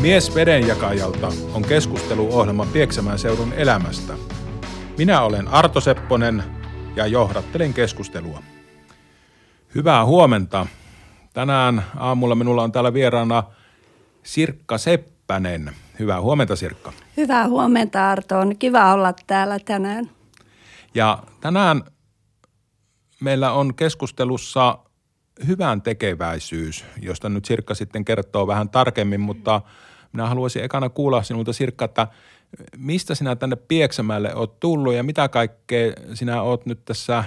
Mies vedenjakajalta on keskusteluohjelma Pieksämään seudun elämästä. Minä olen Arto Sepponen ja johdattelen keskustelua. Hyvää huomenta. Tänään aamulla minulla on täällä vieraana Sirkka Seppänen. Hyvää huomenta, Sirkka. Hyvää huomenta, Arto. On kiva olla täällä tänään. Ja tänään meillä on keskustelussa hyvän tekeväisyys, josta nyt Sirkka sitten kertoo vähän tarkemmin, mutta minä haluaisin ekana kuulla sinulta, Sirkka, että mistä sinä tänne Pieksämäelle olet tullut ja mitä kaikkea sinä olet nyt tässä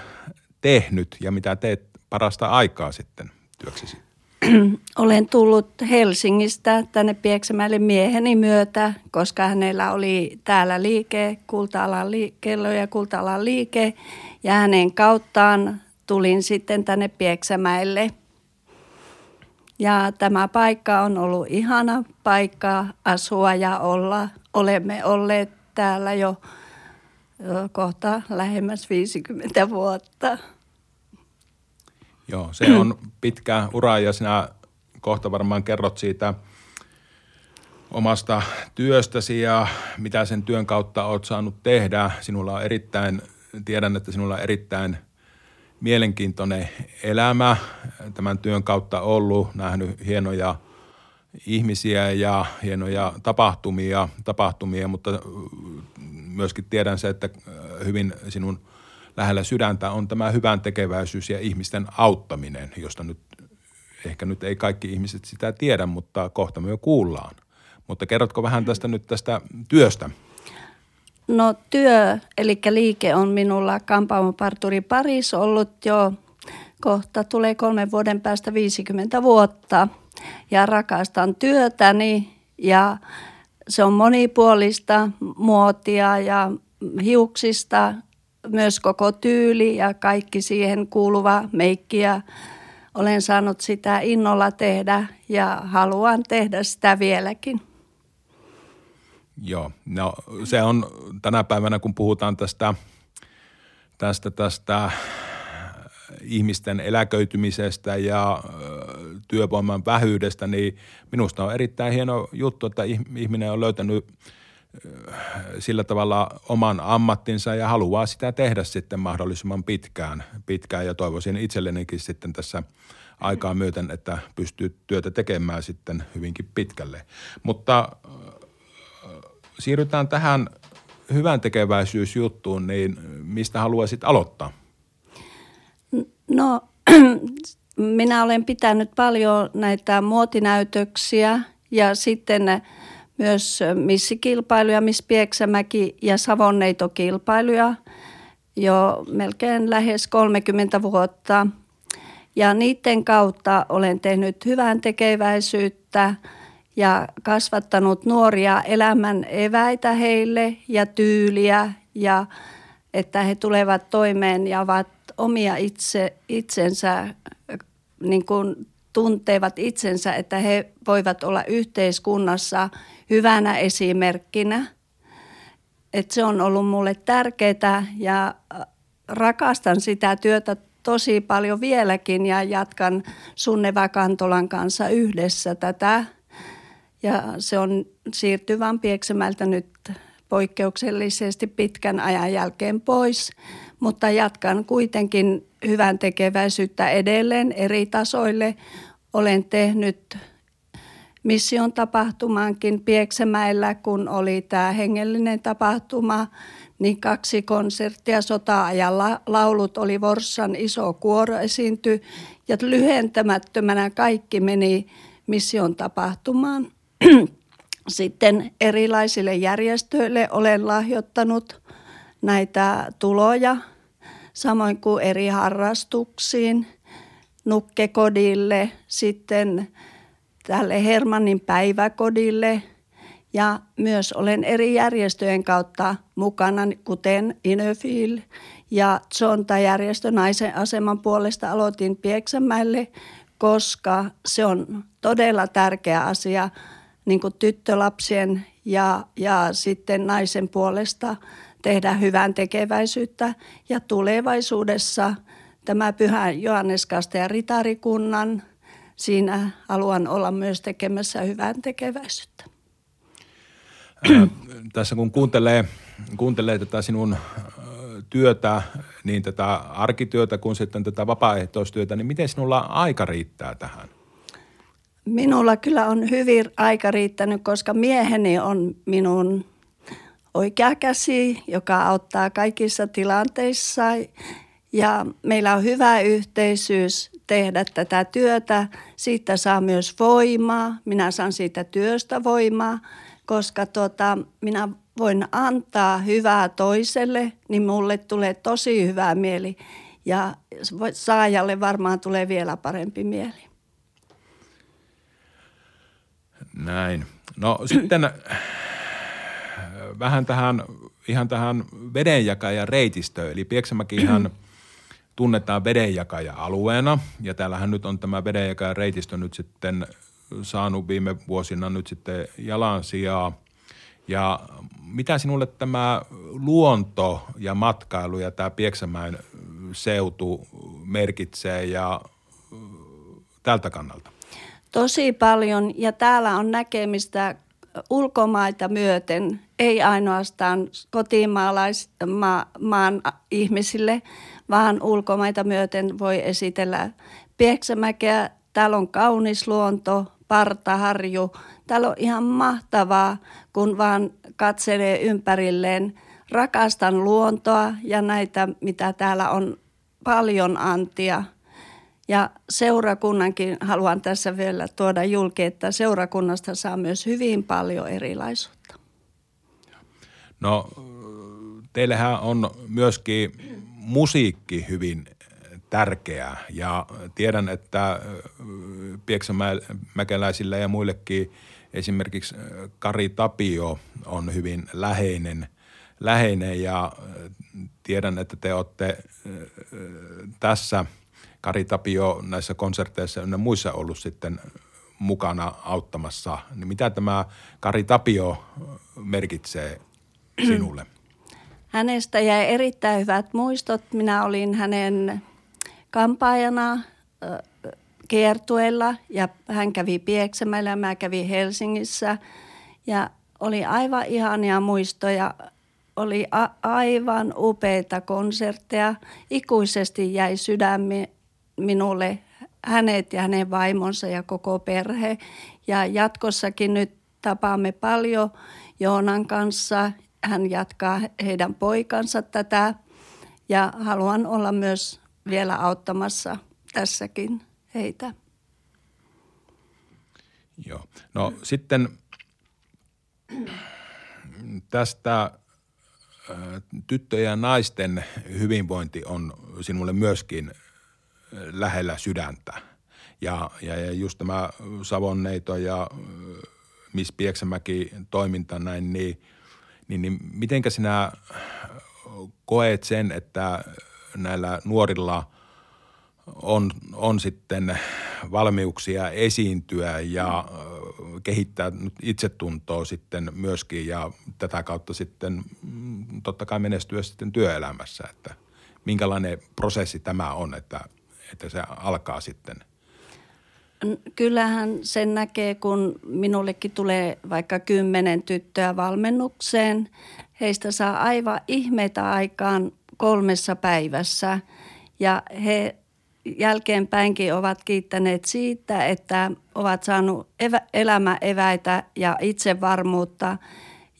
tehnyt ja mitä teet parasta aikaa sitten työksesi? Olen tullut Helsingistä tänne Pieksämäelle mieheni myötä, koska hänellä oli täällä liike, kello- ja kulta-alan liike, ja hänen kauttaan tulin sitten tänne Pieksämäelle. Ja tämä paikka on ollut ihana paikka asua ja olla. Olemme olleet täällä jo kohta lähemmäs 50 vuotta. Joo, se on pitkä ura ja sinä kohta varmaan kerrot siitä omasta työstäsi ja mitä sen työn kautta olet saanut tehdä. Tiedän, että sinulla on erittäin mielenkiintoinen elämä tämän työn kautta ollut, nähnyt hienoja ihmisiä ja hienoja tapahtumia, mutta myöskin tiedän se, että hyvin sinun lähellä sydäntä on tämä hyvän tekeväisyys ja ihmisten auttaminen, josta nyt ei kaikki ihmiset sitä tiedä, mutta kohta me jo kuullaan. Mutta kerrotko vähän tästä työstä? No työ, eli liike on minulla Kampaamo-parturi parissa ollut jo kohta tulee 3 vuoden päästä 50 vuotta ja rakastan työtäni ja se on monipuolista muotia ja hiuksista, myös koko tyyli ja kaikki siihen kuuluva meikki ja olen saanut sitä innolla tehdä ja haluan tehdä sitä vieläkin. Joo, no se on tänä päivänä, kun puhutaan tästä ihmisten eläköitymisestä ja työvoiman vähyydestä, niin minusta on erittäin hieno juttu, että ihminen on löytänyt sillä tavalla oman ammattinsa ja haluaa sitä tehdä sitten mahdollisimman pitkään ja toivoisin itsellenikin sitten tässä aikaa myöten, että pystyy työtä tekemään sitten hyvinkin pitkälle, mutta siirrytään tähän hyvän tekeväisyysjuttuun, niin mistä haluaisit aloittaa? No, minä olen pitänyt paljon näitä muotinäytöksiä ja sitten myös missikilpailuja, Miss Pieksämäki ja Savonneitokilpailuja jo melkein lähes 30 vuotta. Ja niiden kautta olen tehnyt hyvän tekeväisyyttä ja kasvattanut nuoria elämän eväitä heille ja tyyliä ja että he tulevat toimeen ja ovat omia itsensä, niin kuin tuntevat itsensä, että he voivat olla yhteiskunnassa hyvänä esimerkkinä. Että se on ollut mulle tärkeää ja rakastan sitä työtä tosi paljon vieläkin ja jatkan Sunneva Kantolan kanssa yhdessä tätä. Ja se on siirtyvän Pieksämältä nyt poikkeuksellisesti pitkän ajan jälkeen pois, mutta jatkan kuitenkin hyvän tekeväisyyttä edelleen eri tasoille. Olen tehnyt Mission tapahtumaankin Pieksämäellä, kun oli tämä hengellinen tapahtuma, niin 2 konserttia sota-ajalla. Laulut oli Vorssan iso kuoro esiintyi ja lyhentämättömänä kaikki meni Mission tapahtumaan. Sitten erilaisille järjestöille olen lahjoittanut näitä tuloja, samoin kuin eri harrastuksiin, nukkekodille, sitten tälle Hermannin päiväkodille ja myös olen eri järjestöjen kautta mukana, kuten Inöfil ja Zonta-järjestö naisen aseman puolesta aloitin Pieksämäelle, koska se on todella tärkeä asia niin kuin tyttölapsien ja sitten naisen puolesta tehdä hyvän tekeväisyyttä. Ja tulevaisuudessa tämä Pyhä Johannes Kastajan ritarikunnan, siinä haluan olla myös tekemässä hyvän tekeväisyyttä. tässä kun kuuntelee tätä sinun työtä, niin tätä arkityötä kuin sitten tätä vapaaehtoistyötä, niin miten sinulla aika riittää tähän? Minulla kyllä on hyvin aika riittänyt, koska mieheni on minun oikea käsi, joka auttaa kaikissa tilanteissa. Ja meillä on hyvä yhteisyys tehdä tätä työtä. Siitä saa myös voimaa. Minä saan siitä työstä voimaa, koska minä voin antaa hyvää toiselle, niin mulle tulee tosi hyvä mieli. Ja saajalle varmaan tulee vielä parempi mieli. Näin. No sitten vähän tähän vedenjakaja reitistöön. Eli Pieksämäkihän tunnetaan vedenjakaja-alueena, ja täällähän nyt on tämä vedenjakaja reitistö nyt sitten saanut viime vuosina nyt sitten jalansijaa. Ja mitä sinulle tämä luonto ja matkailu ja tämä Pieksämäen seutu merkitsee ja tältä kannalta? Tosi paljon, ja täällä on näkemistä ulkomaita myöten, ei ainoastaan kotimaan ihmisille, vaan ulkomaita myöten voi esitellä Pieksämäkeä. Täällä on kaunis luonto, partaharju. Täällä on ihan mahtavaa, kun vaan katselee ympärilleen. Rakastan luontoa ja näitä, mitä täällä on paljon antia. Ja seurakunnankin haluan tässä vielä tuoda julki, että seurakunnasta saa myös hyvin paljon erilaisuutta. No, teillähän on myöskin musiikki hyvin tärkeää, ja tiedän, että pieksämäkeläisillä ja muillekin esimerkiksi Kari Tapio on hyvin läheinen ja tiedän, että te olette tässä Kari Tapio näissä konserteissa ja muissa ollut sitten mukana auttamassa. Niin mitä tämä Kari Tapio merkitsee sinulle? Hänestä jäi erittäin hyvät muistot. Minä olin hänen kampaajana kiertueella ja hän kävi Pieksämäellä ja mä kävin Helsingissä. Ja oli aivan ihania muistoja. Oli aivan upeita konsertteja. Ikuisesti jäi sydämi minulle hänet ja hänen vaimonsa ja koko perhe. Ja jatkossakin nyt tapaamme paljon Joonan kanssa. Hän jatkaa heidän poikansa tätä ja haluan olla myös vielä auttamassa tässäkin heitä. Joo. No sitten tästä tyttöjen ja naisten hyvinvointi on sinulle myöskin lähellä sydäntä. Ja just tämä Savonneito ja Miss Pieksämäki toiminta näin niin mitenkä sinä koet sen, että näillä nuorilla on sitten valmiuksia esiintyä ja kehittää itsetuntoa sitten myöskin ja tätä kautta sitten totta kai menestyä sitten työelämässä, että minkälainen prosessi tämä on, että se alkaa sitten? Kyllähän sen näkee, kun minullekin tulee vaikka 10 tyttöä valmennukseen. Heistä saa aivan ihmeitä aikaan 3 päivässä ja he jälkeenpäinkin ovat kiittäneet siitä, että ovat saaneet elämäeväitä ja itsevarmuutta.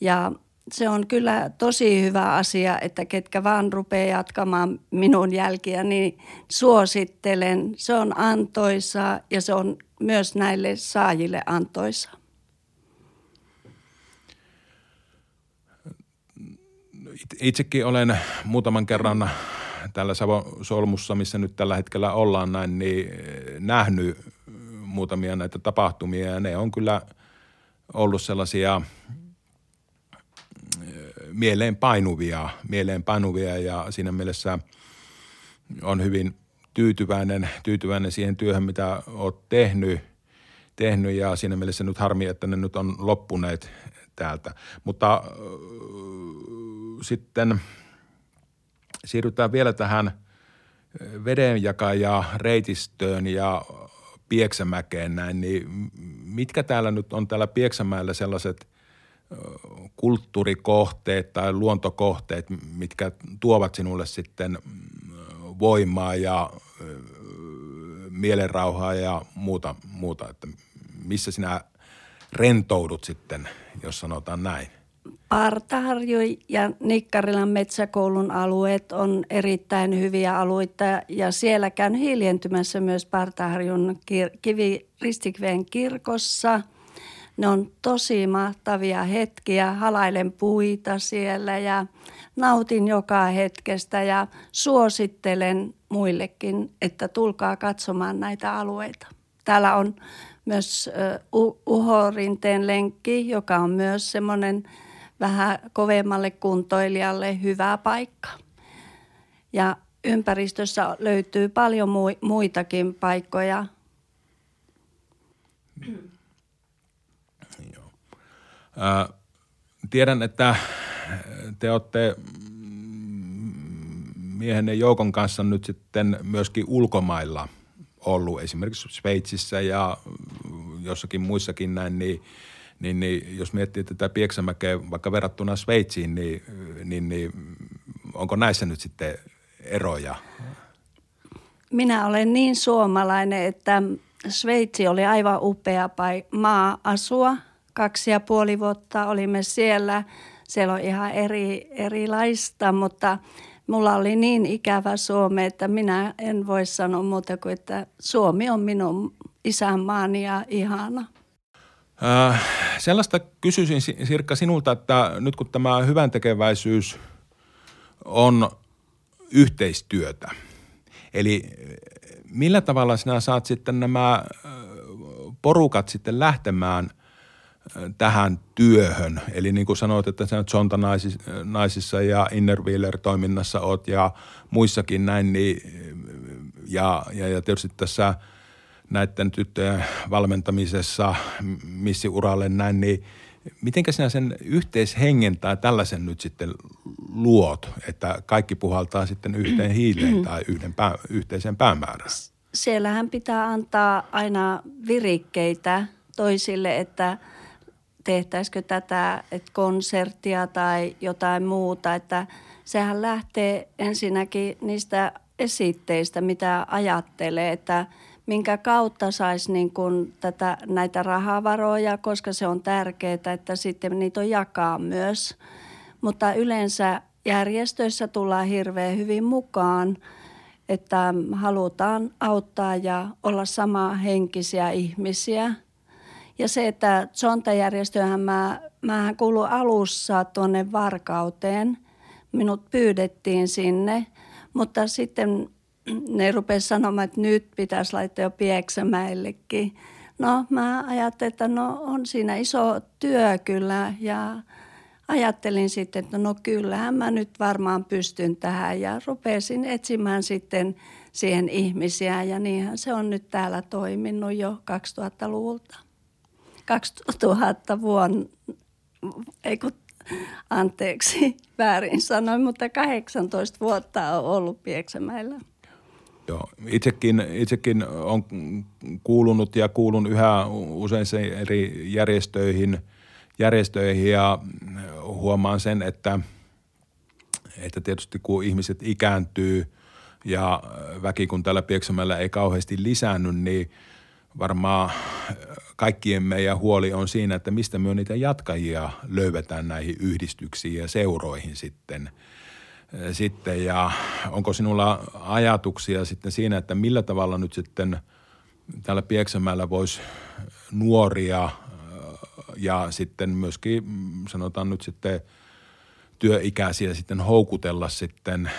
Ja se on kyllä tosi hyvä asia, että ketkä vaan rupeaa jatkamaan minun jälkiä, niin suosittelen. Se on antoisaa ja se on myös näille saajille antoisaa. Itsekin olen muutaman kerran täällä Savon solmussa, missä nyt tällä hetkellä ollaan näin, niin nähnyt muutamia näitä tapahtumia ja ne on kyllä ollut sellaisia mieleenpainuvia ja siinä mielessä on hyvin tyytyväinen siihen työhön, mitä olet tehnyt ja siinä mielessä nyt harmi, että ne nyt on loppuneet täältä. Mutta sitten siirrytään vielä tähän vedenjakaja reitistöön ja Pieksämäkeen näin, niin mitkä täällä nyt on täällä Pieksämäellä sellaiset kulttuurikohteet tai luontokohteet, mitkä tuovat sinulle sitten voimaa ja mielenrauhaa ja muuta, että missä sinä rentoudut sitten, jos sanotaan näin? Partaharju ja Nikkarilan metsäkoulun alueet on erittäin hyviä alueita ja siellä käyn hiljentymässä myös Partaharjun Ristikiveen kirkossa. Ne on tosi mahtavia hetkiä, halailen puita siellä ja nautin joka hetkestä ja suosittelen muillekin, että tulkaa katsomaan näitä alueita. Täällä on myös Uhorinteen lenkki, joka on myös semmoinen vähän kovemmalle kuntoilijalle hyvä paikka. Ja ympäristössä löytyy paljon muitakin paikkoja. Tiedän, että te olette miehenne joukon kanssa nyt sitten myöskin ulkomailla ollut, esimerkiksi Sveitsissä ja jossakin muissakin näin, niin jos miettii tätä Pieksämäkeä vaikka verrattuna Sveitsiin, niin onko näissä nyt sitten eroja? Minä olen niin suomalainen, että Sveitsi oli aivan upea maa asua. 2,5 vuotta olimme siellä. Siellä on ihan erilaista, mutta mulla oli niin ikävä Suomi, että minä en voi sanoa muuta kuin, että Suomi on minun isänmaani ja ihana. Sellaista kysyisin Sirkka sinulta, että nyt kun tämä hyväntekeväisyys on yhteistyötä, eli millä tavalla sinä saat sitten nämä porukat sitten lähtemään tähän työhön? Eli niin kuin sanoit, että sinä Zonta-naisissa ja Innerwheeler-toiminnassa olet ja muissakin näin, niin, ja tietysti tässä näiden tyttöjen valmentamisessa missiuralle näin, niin mitenkä sinä sen yhteishengen tai tällaisen nyt sitten luot, että kaikki puhaltaa sitten yhteen hiileen tai yhteiseen päämäärään? Siellähän pitää antaa aina virikkeitä toisille, että tehtäisikö tätä, että konserttia tai jotain muuta, että sehän lähtee ensinnäkin niistä esitteistä, mitä ajattelee, että minkä kautta saisi niin kuin näitä rahavaroja, koska se on tärkeää, että sitten niitä on jakaa myös. Mutta yleensä järjestöissä tullaan hirveän hyvin mukaan, että halutaan auttaa ja olla samanhenkisiä ihmisiä. Ja se, että Zonta-järjestöhän minähän kuulun alussa tuonne Varkauteen. Minut pyydettiin sinne, mutta sitten ne rupesivat sanomaan, että nyt pitäisi laittaa jo Pieksämäellekin. No, mä ajattelin, että no on siinä iso työ kyllä ja ajattelin sitten, että no kyllähän mä nyt varmaan pystyn tähän ja rupesin etsimään sitten siihen ihmisiä ja niinhän se on nyt täällä toiminut jo 2000-luvulta. 2000 vuonna, ei kun, anteeksi, väärin sanoin, mutta 18 vuotta on ollut Pieksämäellä. Joo, itsekin on kuulunut ja kuulun yhä usein eri järjestöihin ja huomaan sen, että tietysti kun ihmiset ikääntyy ja väki kun täällä Pieksämäellä ei kauheasti lisäänny, niin varmaan kaikkien meidän huoli on siinä, että mistä me niitä jatkajia löydetään näihin yhdistyksiin ja seuroihin sitten. Ja onko sinulla ajatuksia sitten siinä, että millä tavalla nyt sitten täällä Pieksämäellä voisi nuoria ja sitten myöskin sanotaan nyt sitten työikäisiä sitten houkutella sitten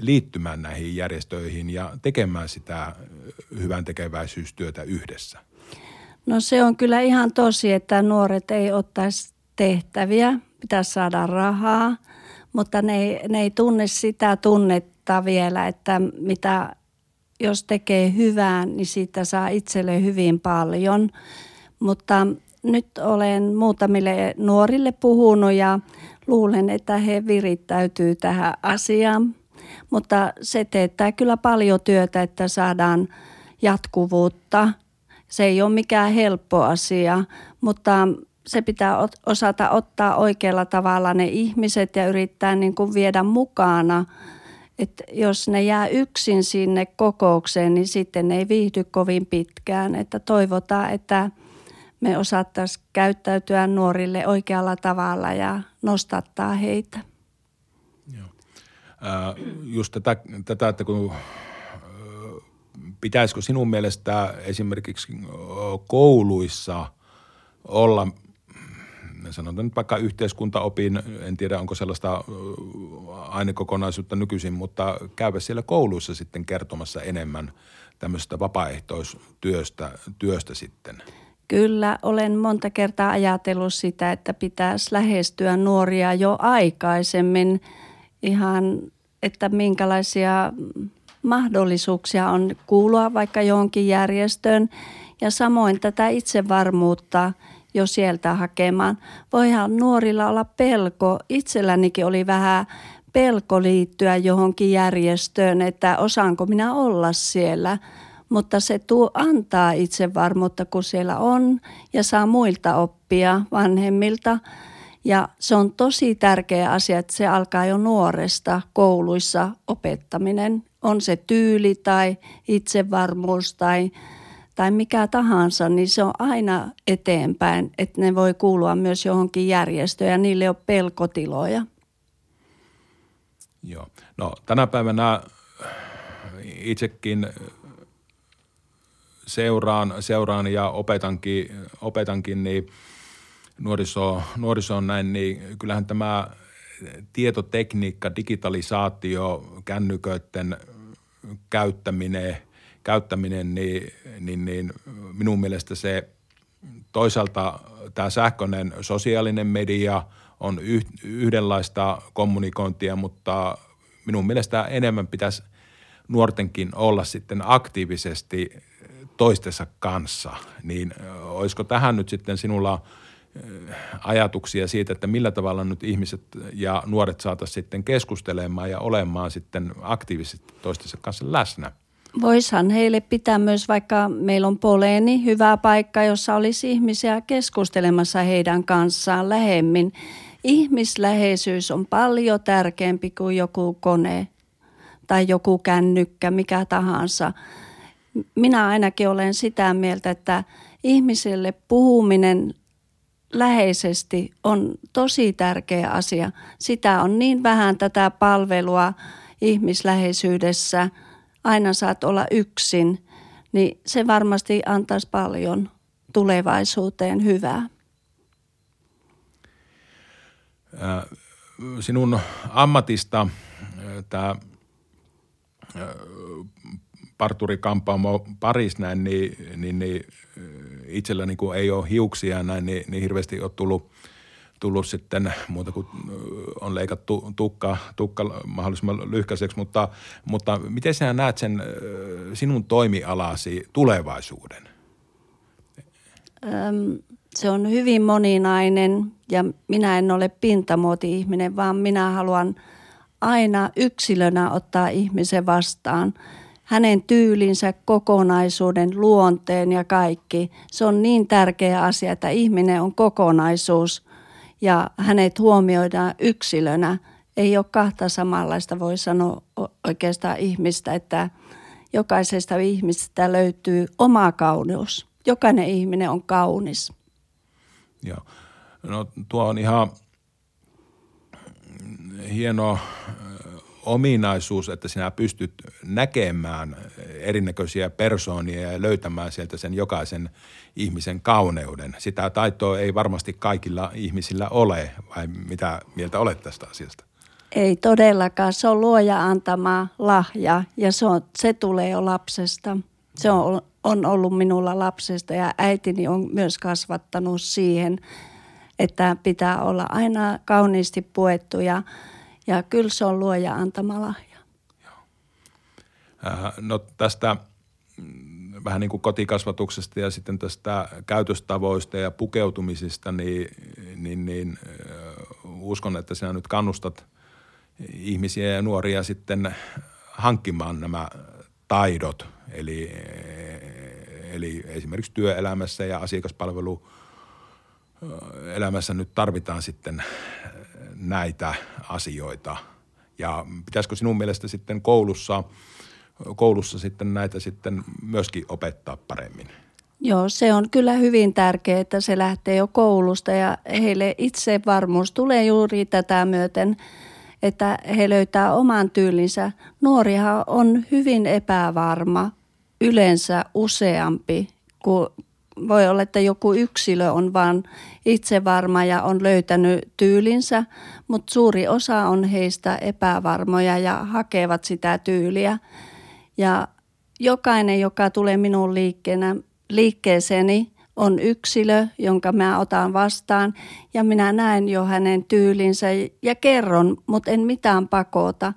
liittymään näihin järjestöihin ja tekemään sitä hyvän tekeväisyystyötä yhdessä? No se on kyllä ihan tosi, että nuoret ei ottaisi tehtäviä, pitäisi saada rahaa, mutta ne ei tunne sitä tunnetta vielä, että mitä jos tekee hyvää, niin siitä saa itselle hyvin paljon. Mutta nyt olen muutamille nuorille puhunut ja luulen, että he virittäytyy tähän asiaan, mutta se teettää kyllä paljon työtä, että saadaan jatkuvuutta. Se ei ole mikään helppo asia, mutta se pitää osata ottaa oikealla tavalla ne ihmiset ja yrittää niin kuin viedä mukana. Että jos ne jää yksin sinne kokoukseen, niin sitten ne ei viihdy kovin pitkään. Että toivotaan, että me osattaisiin käyttäytyä nuorille oikealla tavalla ja nostattaa heitä. Joo. Just tätä, että kun pitäisikö sinun mielestä esimerkiksi kouluissa olla, sanotaan nyt vaikka yhteiskuntaopin, en tiedä onko sellaista ainekokonaisuutta nykyisin, mutta käydä siellä kouluissa sitten kertomassa enemmän tämmöisestä vapaaehtoistyöstä sitten. Kyllä, olen monta kertaa ajatellut sitä, että pitäisi lähestyä nuoria jo aikaisemmin ihan, että minkälaisia mahdollisuuksia on kuulua vaikka johonkin järjestöön ja samoin tätä itsevarmuutta jo sieltä hakemaan. Voihan nuorilla olla pelko. Itsellänikin oli vähän pelko liittyä johonkin järjestöön, että osaanko minä olla siellä. Mutta se antaa itsevarmuutta, kun siellä on ja saa muilta oppia vanhemmilta. Ja se on tosi tärkeä asia, että se alkaa jo nuoresta kouluissa opettaminen. On se tyyli tai itsevarmuus tai mikä tahansa, niin se on aina eteenpäin, että ne voi kuulua myös johonkin järjestöön ja niille on pelkotiloja. Joo. No tänä päivänä itsekin seuraan ja opetankin niin nuorisoon näin, niin kyllähän tämä tietotekniikka, digitalisaatio, kännyköiden käyttäminen niin minun mielestä se toisaalta tämä sähköinen sosiaalinen media on yhdenlaista kommunikointia, mutta minun mielestä enemmän pitäisi nuortenkin olla sitten aktiivisesti toistensa kanssa. Niin olisiko tähän nyt sitten sinulla ajatuksia siitä, että millä tavalla nyt ihmiset ja nuoret saataisiin sitten keskustelemaan ja olemaan sitten aktiivisesti toistensa kanssa läsnä? Voisihan heille pitää myös, vaikka meillä on Poleeni, hyvä paikka, jossa olisi ihmisiä keskustelemassa heidän kanssaan lähemmin. Ihmisläheisyys on paljon tärkeämpi kuin joku kone tai joku kännykkä, mikä tahansa. Minä ainakin olen sitä mieltä, että ihmiselle puhuminen läheisesti on tosi tärkeä asia. Sitä on niin vähän tätä palvelua ihmisläheisyydessä. Aina saat olla yksin, niin se varmasti antaisi paljon tulevaisuuteen hyvää. Sinun ammatista tämä parturi-kampaamo parissa näin, niin itsellä niin kun ei ole hiuksia näin, niin hirveästi on tullut sitten muuta kuin on leikattu tukka mahdollisimman lyhkäiseksi, mutta miten sinä näet sen sinun toimialasi tulevaisuuden? Se on hyvin moninainen ja minä en ole pintamuoti-ihminen, vaan minä haluan aina yksilönä ottaa ihmisen vastaan. Hänen tyylinsä, kokonaisuuden, luonteen ja kaikki. Se on niin tärkeä asia, että ihminen on kokonaisuus. Ja hänet huomioidaan yksilönä. Ei ole kahta samanlaista, voi sanoa oikeastaan ihmistä, että jokaisesta ihmisestä löytyy oma kauneus. Jokainen ihminen on kaunis. Joo. No tuo on ihan hieno ominaisuus, että sinä pystyt näkemään erinäköisiä persoonia ja löytämään sieltä sen jokaisen ihmisen kauneuden. Sitä taitoa ei varmasti kaikilla ihmisillä ole, vai mitä mieltä olet tästä asiasta? Ei todellakaan. Se on luoja antama lahja ja se tulee jo lapsesta. Se on ollut minulla lapsesta ja äitini on myös kasvattanut siihen, että pitää olla aina kauniisti puettu ja kyllä se on luoja antama lahja. No tästä vähän niin kuin kotikasvatuksesta ja sitten tästä käytöstavoista ja pukeutumisista, niin uskon, että sinä nyt kannustat ihmisiä ja nuoria sitten hankkimaan nämä taidot. Eli esimerkiksi työelämässä ja asiakaspalvelu elämässä nyt tarvitaan sitten näitä asioita. Ja pitäisikö sinun mielestä sitten koulussa sitten näitä sitten myöskin opettaa paremmin? Joo, se on kyllä hyvin tärkeää, että se lähtee jo koulusta ja heille itsevarmuus tulee juuri tätä myöten, että he löytää oman tyylinsä. Nuorihan on hyvin epävarma, yleensä useampi, kun voi olla, että joku yksilö on vaan itsevarma ja on löytänyt tyylinsä, mutta suuri osa on heistä epävarmoja ja hakevat sitä tyyliä. Ja jokainen, joka tulee minun liikkeeseeni, on yksilö, jonka mä otan vastaan ja minä näen jo hänen tyylinsä ja kerron, mutta en mitään pakota.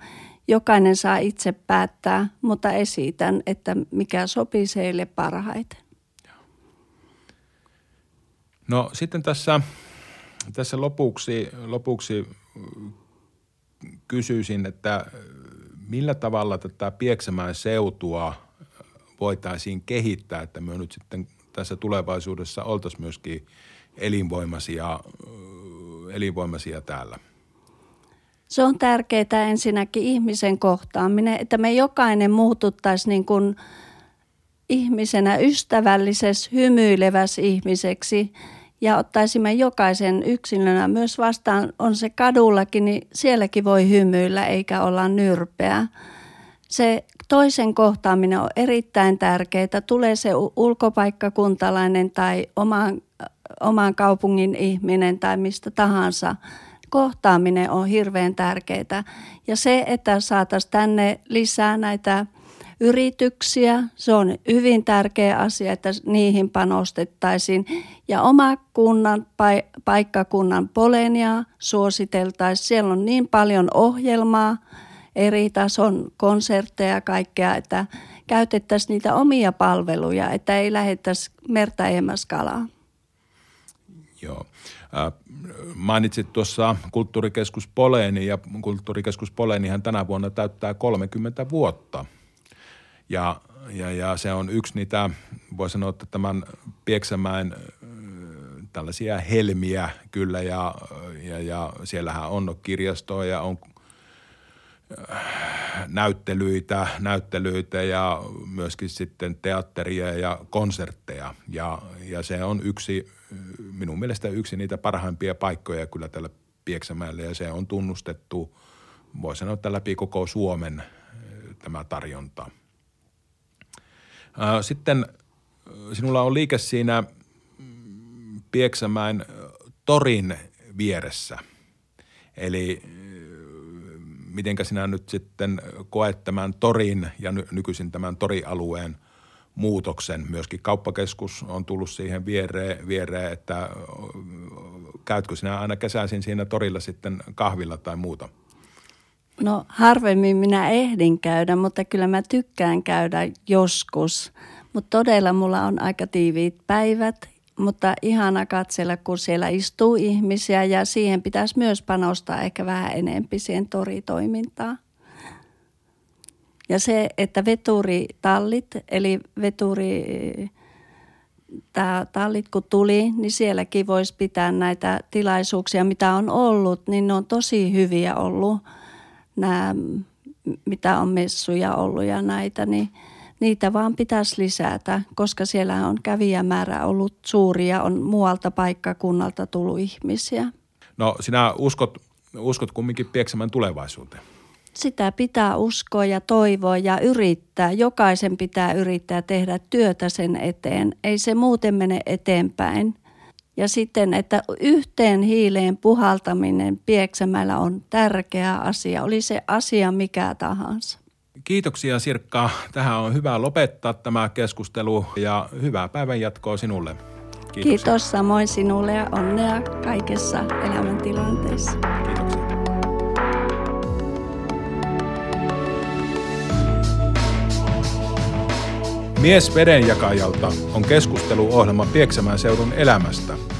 Jokainen saa itse päättää, mutta esitän, että mikä sopii heille parhaiten. No sitten tässä lopuksi kysyisin, että millä tavalla tätä Pieksämäen seutua voitaisiin kehittää, että me nyt sitten tässä tulevaisuudessa oltaisiin myöskin elinvoimaisia täällä? Se on tärkeää ensinnäkin ihmisen kohtaaminen, että me jokainen muututtaisiin niin kuin ihmisenä ystävällisessä, hymyilevässä ihmiseksi ja ottaisimme jokaisen yksilönä myös vastaan. On se kadullakin, niin sielläkin voi hymyillä eikä olla nyrpeä. Se toisen kohtaaminen on erittäin tärkeää. Tulee se ulkopaikkakuntalainen tai oman kaupungin ihminen tai mistä tahansa. Kohtaaminen on hirveän tärkeää. Ja se, että saataisiin tänne lisää näitä yrityksiä, se on hyvin tärkeä asia, että niihin panostettaisiin. Ja oma kunnan, paikkakunnan Polenia suositeltaisiin. Siellä on niin paljon ohjelmaa, eri tason konsertteja ja kaikkea, että käytettäisiin niitä omia palveluja, että ei lähettäisi merta edemmäs kalaa. Joo. Mainitsit tuossa Kulttuurikeskus Poleni ja Kulttuurikeskus Polenihan tänä vuonna täyttää 30 vuotta. Ja se on yksi niitä, voi sanoa, että tämän Pieksämäen tällaisia helmiä kyllä ja siellähän on kirjastoa ja on näyttelyitä ja myöskin sitten teatteria ja konsertteja. Ja se on minun mielestä yksi niitä parhaimpia paikkoja kyllä tällä Pieksämäellä ja se on tunnustettu, voi sanoa, että läpi koko Suomen tämä tarjonta. Sitten sinulla on liike siinä Pieksämäen torin vieressä, eli mitenkä sinä nyt sitten koet tämän torin ja nykyisin tämän torialueen muutoksen? Myöskin kauppakeskus on tullut siihen viereen, että käytkö sinä aina kesäisin siinä torilla sitten kahvilla tai muuta? No harvemmin minä ehdin käydä, mutta kyllä mä tykkään käydä joskus. Mutta todella mulla on aika tiiviit päivät, mutta ihana katsella, kun siellä istuu ihmisiä ja siihen pitäisi myös panostaa ehkä vähän enempi siihen toritoimintaan. Ja se, että veturitallit, eli tallit kun tuli, niin sielläkin voisi pitää näitä tilaisuuksia, mitä on ollut, niin ne on tosi hyviä ollut. Nämä, mitä on messuja ollut ja näitä, niin niitä vaan pitäisi lisätä, koska siellä on kävijämäärä ollut suuri ja on muualta paikkakunnalta tullut ihmisiä. No sinä uskot kumminkin Pieksämäen tulevaisuuteen? Sitä pitää uskoa ja toivoa ja yrittää. Jokaisen pitää yrittää tehdä työtä sen eteen. Ei se muuten mene eteenpäin. Ja sitten, että yhteen hiileen puhaltaminen Pieksämäellä on tärkeä asia, oli se asia mikä tahansa. Kiitoksia Sirkka. Tähän on hyvä lopettaa tämä keskustelu ja hyvää päivänjatkoa sinulle. Kiitoksia. Kiitos samoin sinulle ja onnea kaikessa elämäntilanteessa. Kiitoksia. Mies vedenjakajalta on keskusteluohjelma Pieksämäen seudun elämästä.